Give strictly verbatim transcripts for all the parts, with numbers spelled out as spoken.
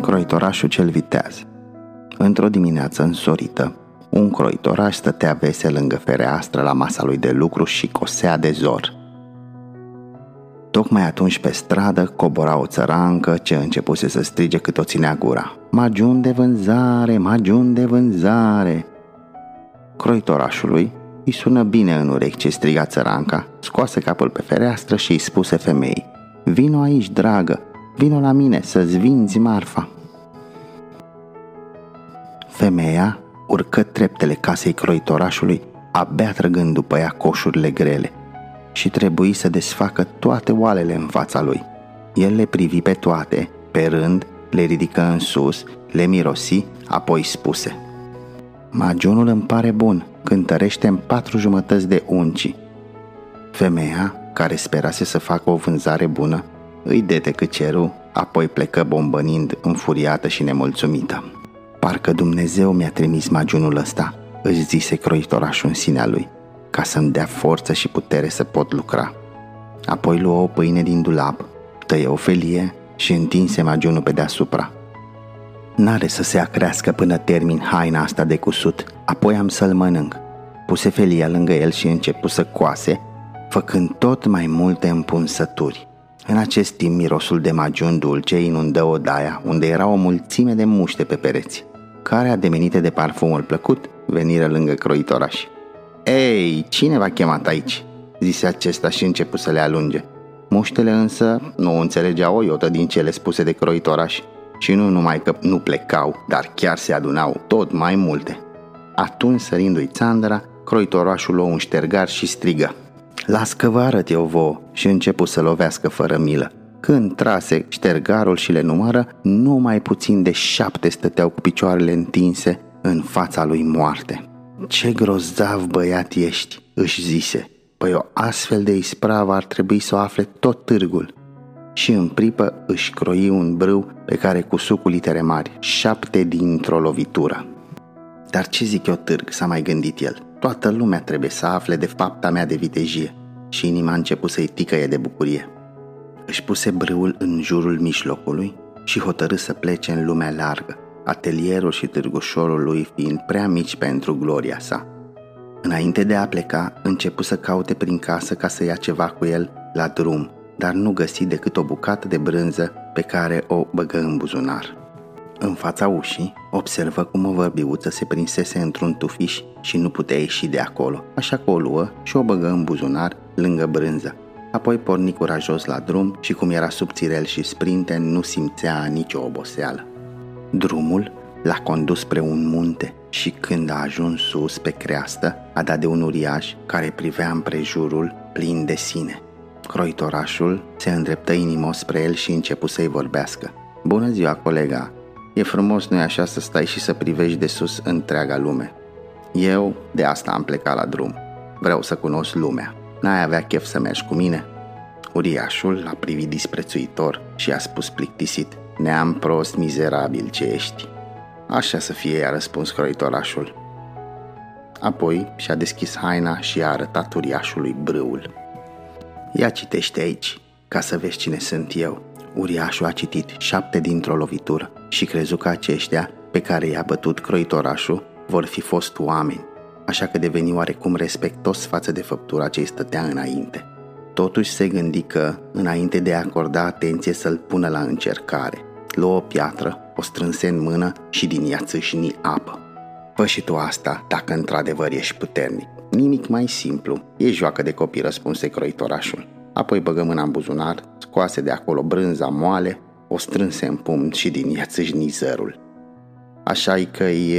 croitorașul cel viteaz. Într-o dimineață însorită, un croitoraș stătea vesel lângă fereastră la masa lui de lucru și cosea de zor. Tocmai atunci pe stradă cobora o țărancă ce începuse să strige cât o ținea gura: "Magiun de vânzare, magiun de vânzare!" Croitorașului îi sună bine în urechi ce striga țăranca, scoase capul pe fereastră și îi spuse femeii: "Vino aici, dragă, vino la mine să-ți vinzi marfa." Femeia urcă treptele casei croitorașului, abia trăgând după ea coșurile grele, și trebuie să desfacă toate oalele în fața lui. El le privi pe toate, pe rând, le ridică în sus, le mirosi, apoi spuse: "Magiunul îmi pare bun, cântărește în patru jumătăți de unci." Femeia, care sperase să facă o vânzare bună, îi dete cât ceru, apoi plecă bombănind, înfuriată și nemulțumită. "Parcă Dumnezeu mi-a trimis magiunul ăsta", își zise croitorașul în sinea lui, "ca să-mi dea forță și putere să pot lucra." Apoi luă o pâine din dulap, tăie o felie și întinse magiunul pe deasupra. "N-are să se acrească până termin haina asta de cusut, apoi am să-l mănânc." Puse felia lângă el și începu să coase, făcând tot mai multe împunsături. În acest timp, mirosul de magiun dulce inundă odaia, unde era o mulțime de muște pe pereți, care, ademenite de parfumul plăcut, veniră lângă croitoraș. "Ei, cine v-a chemat aici?" zise acesta și începu să le alunge. Muștele însă nu înțelegeau o iotă din cele spuse de croitoraș și nu numai că nu plecau, dar chiar se adunau tot mai multe. Atunci, sărindu-i țandăra, croitorașul luă un ștergar și strigă: "Las că vă arăt eu vouă!" și începu să lovească fără milă. Când trase ștergarul și le numără, nu mai puțin de șapte stăteau cu picioarele întinse în fața lui Moarte. "Ce grozav băiat ești!" își zise. "Păi o astfel de ispravă ar trebui să o afle tot târgul." Și în pripă își croi un brâu pe care cusu cu litere mari: "Șapte dintr-o lovitură." "Dar ce zic eu târg?" s-a mai gândit el. "Toată lumea trebuie să afle de fapta mea de vitejie." Și inima a început să-i ticăie de bucurie. Își puse brâul în jurul mijlocului și hotărâ să plece în lumea largă, atelierul și târgușorul lui fiind prea mici pentru gloria sa. Înainte de a pleca, începu să caute prin casă ca să ia ceva cu el la drum, dar nu găsi decât o bucată de brânză pe care o băgă în buzunar. În fața ușii, observă cum o vărbiuță se prinsese într-un tufiș și nu putea ieși de acolo, așa că o luă și o băgă în buzunar lângă brânză. Apoi porni curajos la drum și, cum era subțirel și sprinte, nu simțea nicio oboseală. Drumul l-a condus spre un munte și, când a ajuns sus pe creastă, a dat de un uriaș care privea împrejurul plin de sine. Croitorașul se îndreptă inimos spre el și începu să-i vorbească. "Bună ziua, colega! E frumos, nu-i așa, să stai și să privești de sus întreaga lume. Eu de asta am plecat la drum. Vreau să cunosc lumea. N-ai avea chef să mergi cu mine?" Uriașul l-a privit disprețuitor și a spus plictisit: "Neam prost, mizerabil ce ești." "Așa să fie", i-a răspuns croitorașul. Apoi și-a deschis haina și a arătat uriașului brâul. "Ia citește aici, ca să vezi cine sunt eu." Uriașul a citit șapte dintr-o lovitură și crezu că aceștia pe care i-a bătut croitorașul vor fi fost oameni, așa că deveni oarecum respectos față de făptura ce-i stătea înainte. Totuși se gândi că, înainte de a acorda atenție, să-l pună la încercare. Luă o piatră, o strânse în mână și din ea țâșni apă. "Fă și tu asta dacă într-adevăr ești puternic." "Nimic mai simplu, e joacă de copii", răspunse croitorașul. Apoi băgă mâna în buzunar, scoase de acolo brânza moale, o strânse în pumn și din ea țâșni zărul. "Așa-i că-i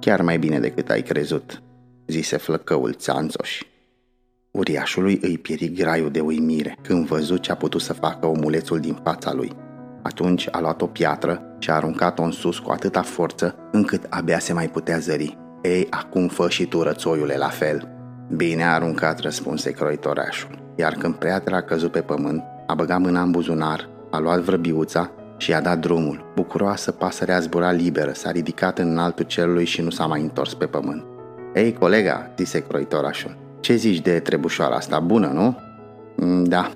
chiar mai bine decât ai crezut", zise flăcăul țanțoș. Uriașului îi pieri graiul de uimire când văzu ce a putut să facă omulețul din fața lui. Atunci a luat o piatră și a aruncat-o în sus cu atâta forță încât abia se mai putea zări. "Ei, acum fă și tu, rățoiule, la fel." "Bine a aruncat", răspunse croitorașul. Iar când piatra a căzut pe pământ, a băgat mâna în buzunar, a luat vrăbiuța și i-a dat drumul. Bucuroasă, pasărea a zburat liberă, s-a ridicat în înaltul cerului și nu s-a mai întors pe pământ. "Ei, colega", zise croitorașul, "ce zici de trebușoara asta? Bună, nu?" "Da",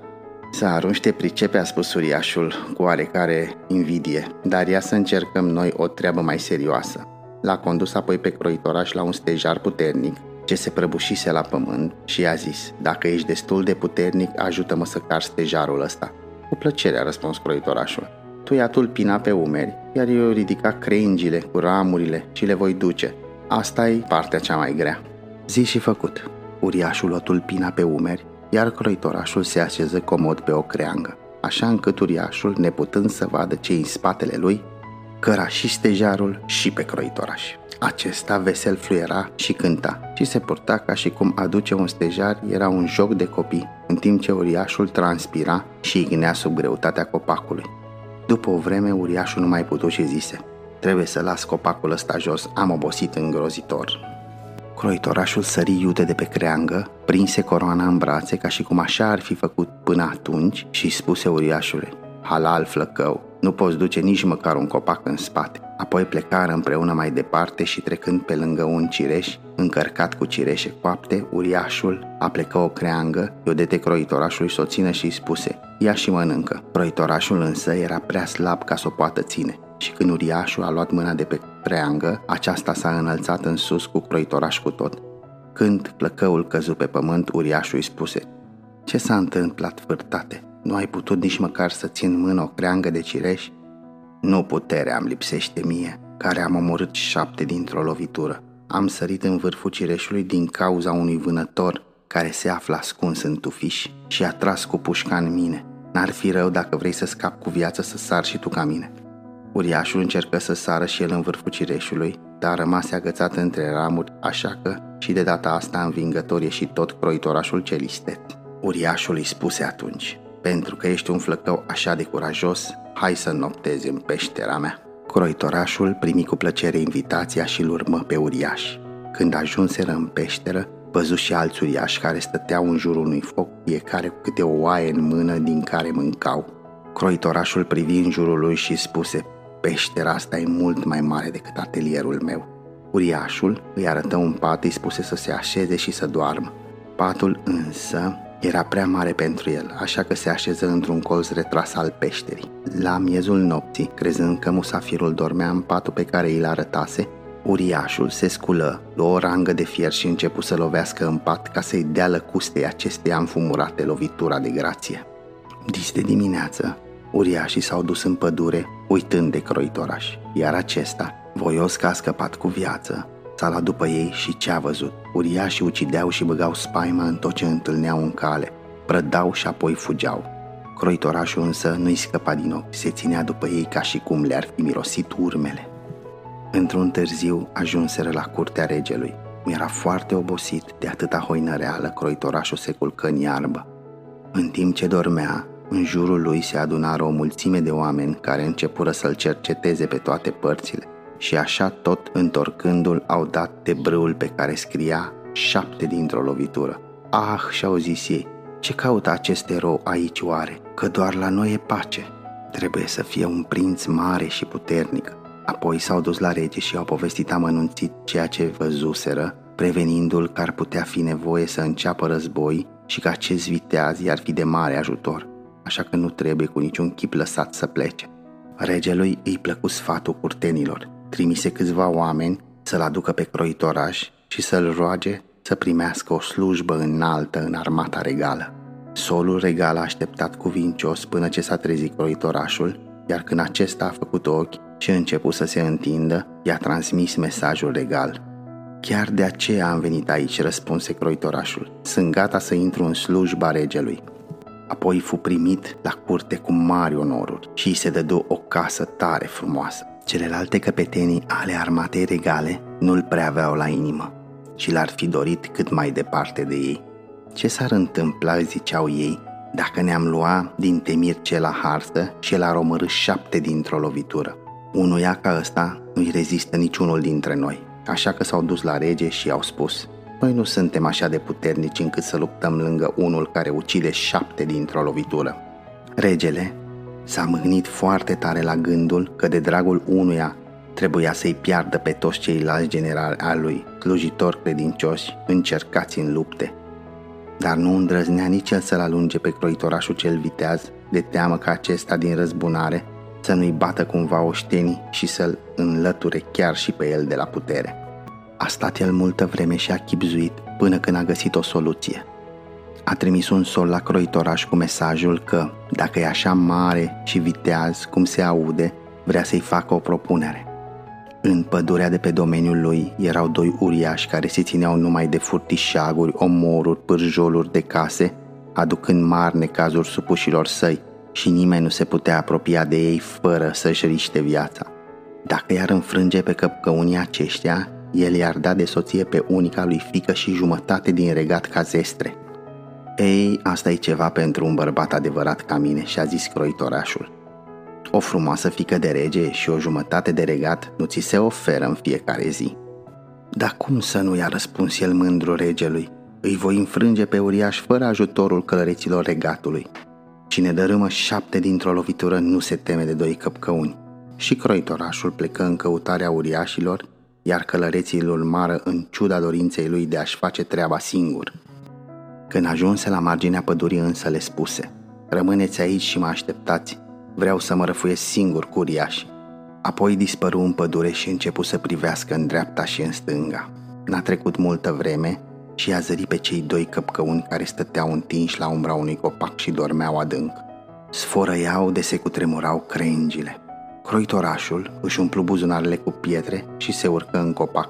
Să arunci te pricepe, a spus uriașul cu oarecare invidie, dar ia să încercăm noi o treabă mai serioasă. L-a condus apoi pe croitoraș la un stejar puternic ce se prăbușise la pământ și i-a zis: „Dacă ești destul de puternic, ajută-mă să car stejarul ăsta." „Cu plăcere," a răspuns croitorașul. „Tu ia tulpina pe umeri, iar eu ridica crengile cu ramurile și le voi duce. Asta-i partea cea mai grea." Zi și făcut. Uriașul o tulpina pe umeri, iar croitorașul se așeză comod pe o creangă, așa încât uriașul, neputând să vadă ce-i în spatele lui, căra și stejarul și pe croitoraș. Acesta vesel fluiera și cânta și se purta ca și cum aduce un stejar era un joc de copii, în timp ce uriașul transpira și ignea sub greutatea copacului. După o vreme, uriașul nu mai putu și zise: „Trebuie să las copacul ăsta jos, am obosit îngrozitor." Croitorașul sări iute de pe creangă, prinse coroana în brațe ca și cum așa ar fi făcut până atunci și spuse uriașului: „Halal, flăcău, nu poți duce nici măcar un copac în spate." Apoi plecară împreună mai departe și trecând pe lângă un cireș încărcat cu cireșe coapte, uriașul aplecă o creangă, i-o dete croitorașului să o țină și îi spuse: „Ia și mănâncă." Croitorașul însă era prea slab ca să o poată ține. Și când uriașul a luat mâna de pe creangă, aceasta s-a înălțat în sus cu croitoraș cu tot. Când plăcăul căzu pe pământ, uriașul îi spuse: „Ce s-a întâmplat, fârtate? Nu ai putut nici măcar să țin mână o creangă de cireș?" „Nu, puterea îmi lipsește mie, care am omorât șapte dintr-o lovitură. Am sărit în vârful cireșului din cauza unui vânător care se află ascuns în tufiș și a tras cu pușca în mine. N-ar fi rău, dacă vrei să scapi cu viață, să sar și tu ca mine." Uriașul încercă să sară și el în vârful cireșului, dar rămase agățat între ramuri, așa că și de data asta învingător ieși tot croitorașul cel istet. Uriașul îi spuse atunci: „Pentru că ești un flăcău așa de curajos, hai să noptezi în peștera mea." Croitorașul primi cu plăcere invitația și-l urmă pe uriaș. Când ajunseră în peșteră, văzu și alți uriași care stăteau în jurul unui foc, fiecare cu câte o oaie în mână din care mâncau. Croitorașul privi în jurul lui și spuse: „Peștera asta e mult mai mare decât atelierul meu." Uriașul îi arătă un pat, îi spuse să se așeze și să doarmă. Patul însă era prea mare pentru el, așa că se așeză într-un colț retras al peșterii. La miezul nopții, crezând că musafirul dormea în patul pe care îl arătase, uriașul se sculă, luă o rangă de fier și începu să lovească în pat ca să-i dea lăcustei acesteia înfumurate lovitura de grație. Dis de dimineață, uriașii s-au dus în pădure, uitând de croitoraș, iar acesta, voios că a scăpat cu viață, s-a luat după ei și ce a văzut. Uriașii ucideau și băgau spaima în tot ce întâlneau în cale, prădau și apoi fugeau. Croitorașul însă nu-i scăpa din ochi, se ținea după ei ca și cum le-ar fi mirosit urmele. Într-un târziu ajunseră la curtea regelui. Era foarte obosit de atâta hoină reală, croitorașul se culcă în iarbă. În timp ce dormea, în jurul lui se adunară o mulțime de oameni care începură să-l cerceteze pe toate părțile și așa tot întorcându-l au dat de brâul pe care scria șapte dintr-o lovitură. „Ah," și-au zis ei, „ce caută acest erou aici oare? Că doar la noi e pace. Trebuie să fie un prinț mare și puternic." Apoi s-au dus la rege și au povestit amănunțit ceea ce văzuseră, prevenindu-l că ar putea fi nevoie să înceapă război și că acest viteaz i-ar fi de mare ajutor, așa că nu trebuie cu niciun chip lăsat să plece. Regelui îi plăcu sfatul curtenilor, trimise câțiva oameni să-l aducă pe croitoraș și să-l roage să primească o slujbă înaltă în armata regală. Solul regal a așteptat cuvincios până ce s-a trezit croitorașul, iar când acesta a făcut ochi și a început să se întindă, i-a transmis mesajul regal. „Chiar de aceea am venit aici," răspunse croitorașul, „sunt gata să intru în slujba regelui." Apoi fu primit la curte cu mari onoruri și îi se dădu o casă tare frumoasă. Celelalte căpetenii ale armatei regale nu-l prea aveau la inimă și l-ar fi dorit cât mai departe de ei. „Ce s-ar întâmpla," ziceau ei, „dacă ne-am lua din Temir ce la hartă și el ar omorî șapte dintr-o lovitură? Unuia ca ăsta nu-i rezistă niciunul dintre noi." Așa că s-au dus la rege și i-au spus: „Noi nu suntem așa de puternici încât să luptăm lângă unul care ucide șapte dintr-o lovitură." Regele s-a mâhnit foarte tare la gândul că de dragul unuia trebuia să-i piardă pe toți ceilalți generali al lui, slujitori credincioși, încercați în lupte. dar nu îndrăznea nici el să-l alunge pe croitorașul cel viteaz, de teamă că acesta din răzbunare să nu-i bată cumva oștenii și să-l înlăture chiar și pe el de la putere. A stat el multă vreme și a chibzuit până când a găsit o soluție. A trimis un sol la croitoraș cu mesajul că, dacă e așa mare și viteaz cum se aude, vrea să-i facă o propunere. În pădurea de pe domeniul lui erau doi uriași care se țineau numai de furtișaguri, omoruri, pârjoluri de case, aducând mari necazuri supușilor săi, și nimeni nu se putea apropia de ei fără să-și riște viața. Dacă i-ar înfrânge pe căpcăunii aceștia, el i-ar da de soție pe unica lui fiică și jumătate din regat ca zestre. Ei, asta e ceva pentru un bărbat adevărat ca mine, și-a zis croitorașul. O frumoasă fiică de rege și o jumătate de regat nu ți se oferă în fiecare zi. Dar cum să nu, i-a răspuns el mândru regelui, îi voi înfrânge pe uriaș fără ajutorul călăreților regatului. Cine dărâmă șapte dintr-o lovitură nu se teme de doi căpcăuni. Și croitorașul plecă în căutarea uriașilor, iar călăreții îl urmară în ciuda dorinței lui de a-și face treaba singur. Când ajunse la marginea pădurii însă le spuse, rămâneți aici și mă așteptați, vreau să mă răfuiesc singur cu uriaș. Apoi dispăru în pădure și începu să privească în dreapta și în stânga. N-a trecut multă vreme și i-a zărit pe cei doi căpcăuni care stăteau întinși la umbra unui copac și dormeau adânc. Sfărăiau de se cutremurau crengile. Croitorașul își umplu buzunarele cu pietre și se urcă în copac.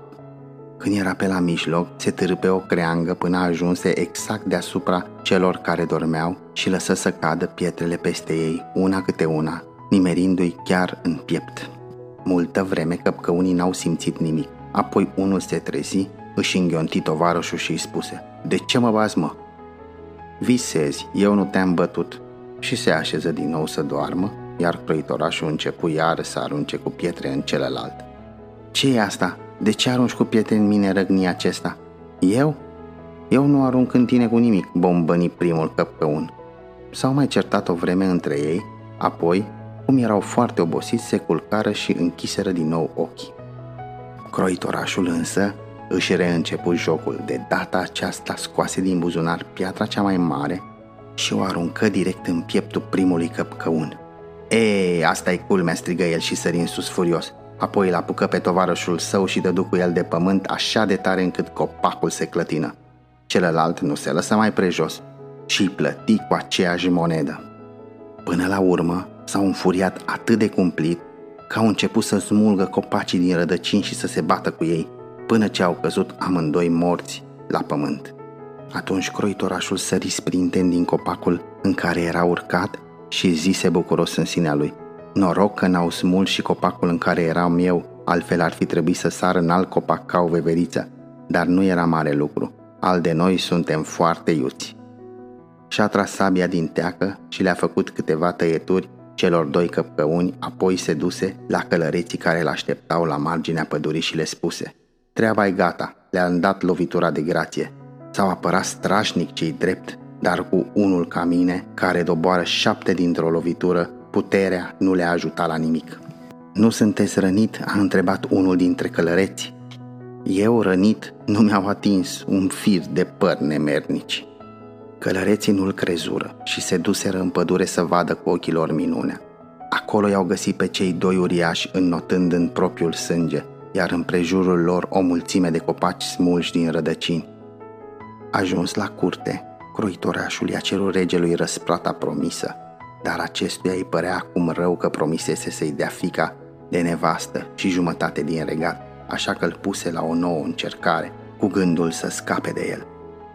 Când era pe la mijloc, se târâpe o creangă până ajunse exact deasupra celor care dormeau și lăsă să cadă pietrele peste ei, una câte una, nimerindu-i chiar în piept. Multă vreme căpcăunii n-au simțit nimic, apoi unul se trezi, își înghionti tovarășul și îi spuse, de ce mă bați, mă? Visezi, eu nu te-am bătut. Și se așeză din nou să doarmă, iar croitorașul începu iar să arunce cu pietre în celălalt. Ce e asta? De ce arunci cu pietre în mine, răgnii acesta? Eu? Eu nu arunc în tine cu nimic, bombăni primul căpcăun. S-au mai certat o vreme între ei, apoi, cum erau foarte obosiți, se culcară și închiseră din nou ochii. Croitorașul însă își reîncepu jocul, de data aceasta scoase din buzunar piatra cea mai mare și o aruncă direct în pieptul primului căpcăun. Ei, asta e culmea, strigă el și sări în sus furios. Apoi îl apucă pe tovarășul său și dădu cu el de pământ așa de tare încât copacul se clătină. Celălalt nu se lăsă mai prejos și îi plăti cu aceeași monedă. Până la urmă s-au înfuriat atât de cumplit că au început să smulgă copacii din rădăcini și să se bată cu ei, până ce au căzut amândoi morți la pământ. Atunci croitorașul sări sprinten din copacul în care era urcat și zise bucuros în sinea lui, noroc că n-au smuls și copacul în care eram eu, altfel ar fi trebuit să sară în alt copac ca o veveriță, dar nu era mare lucru, al de noi suntem foarte iuți. Și-a tras sabia din teacă și le-a făcut câteva tăieturi celor doi căpcăuni, apoi se duse la călăreții care l-așteptau la marginea pădurii și le spuse, treaba-i gata, le-am dat lovitura de grație. S-au apărat strașnic cei drept, dar cu unul ca mine, care doboară șapte dintr-o lovitură, puterea nu le-a ajutat la nimic. Nu sunteți rănit? A întrebat unul dintre călăreți. Eu rănit nu mi-au atins un fir de păr nemernici. Călăreții nu-l crezură și se duseră în pădure să vadă cu ochii lor minunea. Acolo i-au găsit pe cei doi uriași înnotând în propriul sânge, iar împrejurul lor o mulțime de copaci smulși din rădăcini. Ajuns la curte, croitorașul i-a cerut regelui răsplata promisă, dar acestuia îi părea acum rău că promisese să-i dea fiica de nevastă și jumătate din regat, așa că îl puse la o nouă încercare, cu gândul să scape de el.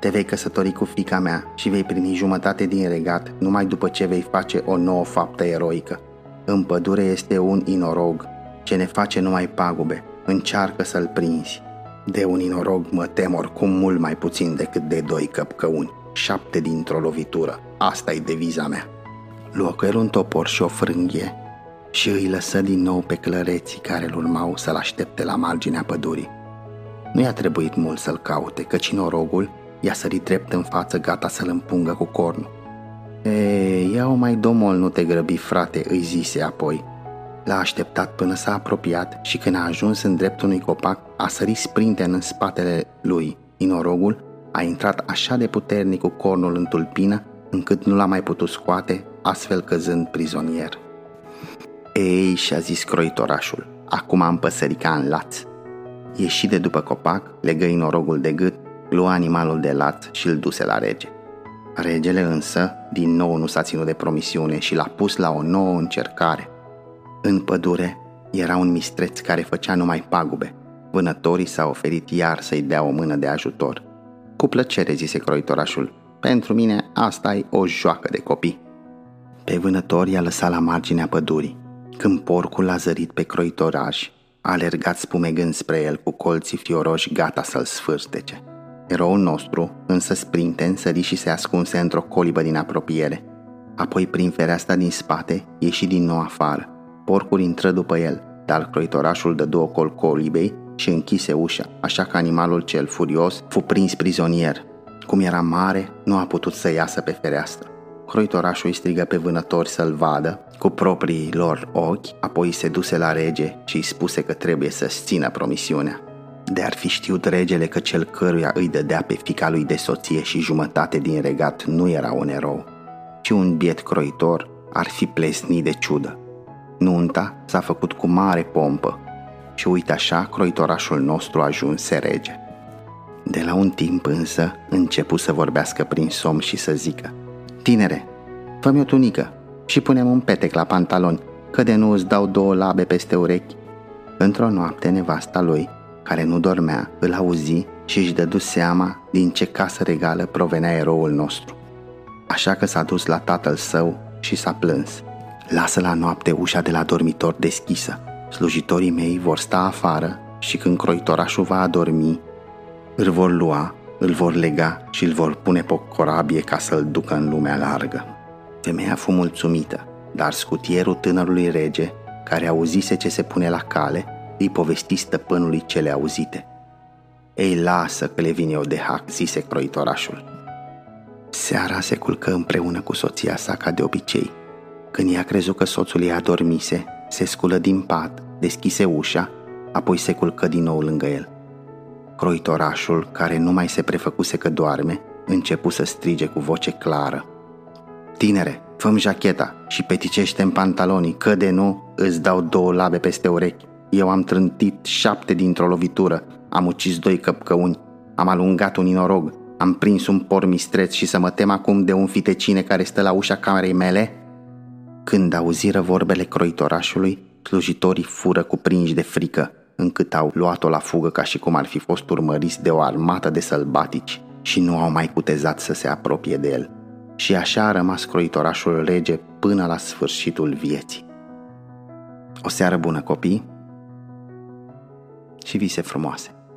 Te vei căsători cu fiica mea și vei primi jumătate din regat numai după ce vei face o nouă faptă eroică. În pădure este un inorog, ce ne face numai pagube, încearcă să-l prinzi. De un inorog mă tem oricum mult mai puțin decât de doi căpcăuni, șapte dintr-o lovitură, asta-i deviza mea. Luă cu el un topor și o frânghie și îi lăsă din nou pe clăreții care îl urmau să-l aștepte la marginea pădurii. Nu i-a trebuit mult să-l caute, căci norogul i-a sărit drept în față, gata să-l împungă cu cornul. E, ia-o mai domol, nu te grăbi, frate, îi zise apoi. L-a așteptat până s-a apropiat și când a ajuns în dreptul unui copac, a sărit sprinten în spatele lui. Inorogul A intrat așa de puternic cu cornul în tulpină, încât nu l-a mai putut scoate, astfel căzând prizonier. Ei, și-a zis croitorașul, acum am păsărica în laț. Ieși de după copac, legă inorogul de gât, lua animalul de laț și îl duse la rege. Regele însă, din nou nu s-a ținut de promisiune și l-a pus la o nouă încercare. În pădure era un mistreț care făcea numai pagube. Vânătorii s-au oferit iar să-i dea o mână de ajutor. Cu plăcere, zise croitorașul, pentru mine asta e o joacă de copii. Pe vânători i-a lăsat la marginea pădurii. Când porcul a zărit pe croitoraș, a alergat spumegând spre el cu colții fioroși gata să-l sfârstece. Eroul nostru, însă sprinten, sări și se ascunse într-o colibă din apropiere. Apoi, prin fereastra din spate, ieși din nou afară. Porcul intră după el, dar croitorașul dă două col colibei și închise ușa, așa că animalul cel furios fu prins prizonier. Cum era mare, nu a putut să iasă pe fereastră. Croitorașul îi strigă pe vânători să-l vadă cu proprii lor ochi, apoi se duse la rege și îi spuse că trebuie să-și țină promisiunea. De-ar fi știut regele că cel căruia îi dădea pe fica lui de soție și jumătate din regat nu era un erou, ci un biet croitor, ar fi plesnit de ciudă. Nunta s-a făcut cu mare pompă și uite așa croitorașul nostru ajunse rege. De la un timp însă începu să vorbească prin somn și să zică: tinere, fă-mi o tunică și punem un petec la pantaloni, că de nu îți dau două labe peste urechi. Într-o noapte nevasta lui, care nu dormea, îl auzi și își dădu seama din ce casă regală provenea eroul nostru. Așa că s-a dus la tatăl său și s-a plâns. Lasă la noapte ușa de la dormitor deschisă. Slujitorii mei vor sta afară și când croitorașul va adormi, îl vor lua, îl vor lega și îl vor pune pe o corabie ca să-l ducă în lumea largă. Femeia fu mulțumită, dar scutierul tânărului rege, care auzise ce se pune la cale, îi povesti stăpânului cele auzite. Ei, lasă că le vin eu de hac, zise croitorașul. Seara se culcă împreună cu soția sa ca de obicei. Când ea crezu că soțul ei adormise, se sculă din pat, deschise ușa, apoi se culcă din nou lângă el. Croitorașul, care nu mai se prefăcuse că doarme, începu să strige cu voce clară: tinere, fă-mi jacheta și peticește-mi pantalonii, că de nu îți dau două labe peste urechi. Eu am trântit șapte dintr-o lovitură, am ucis doi căpcăuni, am alungat un inorog, am prins un por mistreț și să mă tem acum de un fitecine care stă la ușa camerei mele? Când auziră vorbele croitorașului, slujitorii fură cuprinși de frică, încât au luat-o la fugă ca și cum ar fi fost urmăriți de o armată de sălbatici și nu au mai cutezat să se apropie de el. Și așa a rămas croitorașul rege până la sfârșitul vieții. O seară bună, copii, și vise frumoase!